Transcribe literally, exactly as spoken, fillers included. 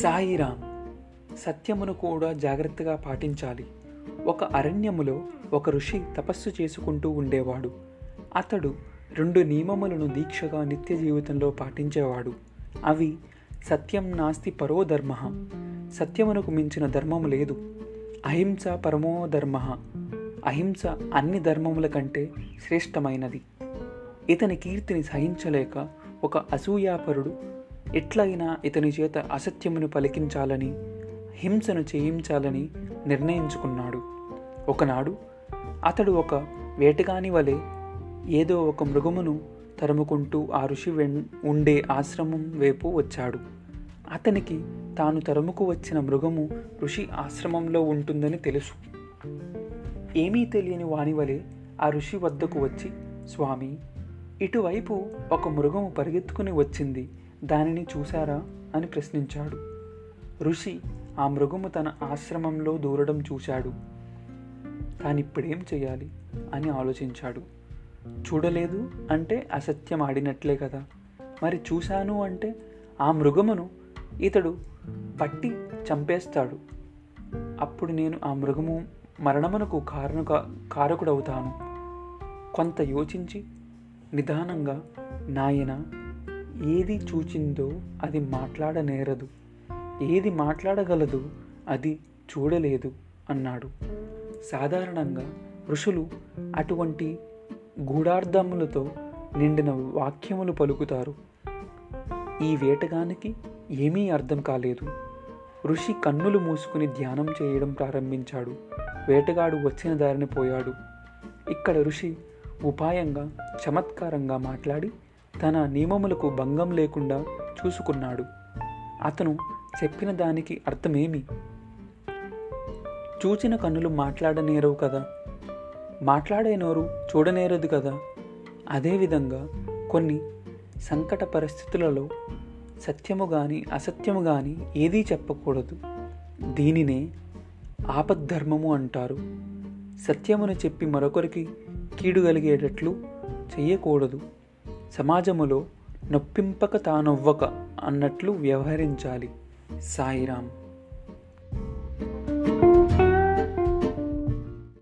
సాయిరామ్. సత్యమును కూడా జాగ్రత్తగా పాటించాలి. ఒక అరణ్యములో ఒక ఋషి తపస్సు చేసుకుంటూ ఉండేవాడు. అతడు రెండు నియమములను దీక్షగా నిత్య జీవితంలో పాటించేవాడు. అవి సత్యం నాస్తి పరో ధర్మ, సత్యమునకు మించిన ధర్మము లేదు. అహింస పరమో ధర్మ, అహింస అన్ని ధర్మముల కంటే శ్రేష్టమైనది. ఇతని కీర్తిని సహించలేక ఒక అసూయాపరుడు ఎట్లయినా ఇతని చేత అసత్యమును పలికించాలని, హింసను చేయించాలని నిర్ణయించుకున్నాడు. ఒకనాడు అతడు ఒక వేటగాని వలె ఏదో ఒక మృగమును తరుముకుంటూ ఆ ఋషి ఉండే ఆశ్రమం వైపు వచ్చాడు. అతనికి తాను తరుముకు వచ్చిన మృగము ఋషి ఆశ్రమంలో ఉంటుందని తెలుసు. ఏమీ తెలియని వాని వలె ఆ ఋషి వద్దకు వచ్చి, స్వామి, ఇటువైపు ఒక మృగము పరిగెత్తుకుని వచ్చింది, దానిని చూశారా అని ప్రశ్నించాడు. ఋషి ఆ మృగము తన ఆశ్రమంలో దూరడం చూశాడు. తానిప్పుడేం చేయాలి అని ఆలోచించాడు. చూడలేదు అంటే అసత్యం ఆడినట్లే కదా, మరి చూశాను అంటే ఆ మృగమును ఇతడు పట్టి చంపేస్తాడు. అప్పుడు నేను ఆ మృగము మరణమునకు కారణ కారకుడవుతాను. కొంత యోచించి నిదానంగా, నాయన, ఏది చూచిందో అది మాట్లాడనేరదు, ఏది మాట్లాడగలదు అది చూడలేదు అన్నాడు. సాధారణంగా ఋషులు అటువంటి గూఢార్థములతో నిండిన వాక్యములు పలుకుతారు. ఈ వేటగానికి ఏమీ అర్థం కాలేదు. ఋషి కన్నులు మూసుకుని ధ్యానం చేయడం ప్రారంభించాడు. వేటగాడు వచ్చిన దారిని పోయాడు. ఇక్కడ ఋషి ఉపాయంగా, చమత్కారంగా మాట్లాడి తన నియమములకు భంగం లేకుండా చూసుకున్నాడు. అతను చెప్పిన దానికి అర్థమేమి? చూచిన కన్నులు మాట్లాడనేరవు కదా, మాట్లాడే నోరు చూడనేరదు కదా. అదేవిధంగా కొన్ని సంకట పరిస్థితులలో సత్యము కానీ అసత్యము కానీ ఏదీ చెప్పకూడదు. దీనినే ఆపద్ధర్మము అంటారు. సత్యమును చెప్పి మరొకరికి కీడు కలిగేటట్లు చేయకూడదు. సమాజములో నొప్పింపక తానొవ్వక అన్నట్లు వ్యవహరించాలి. సాయిరామ్.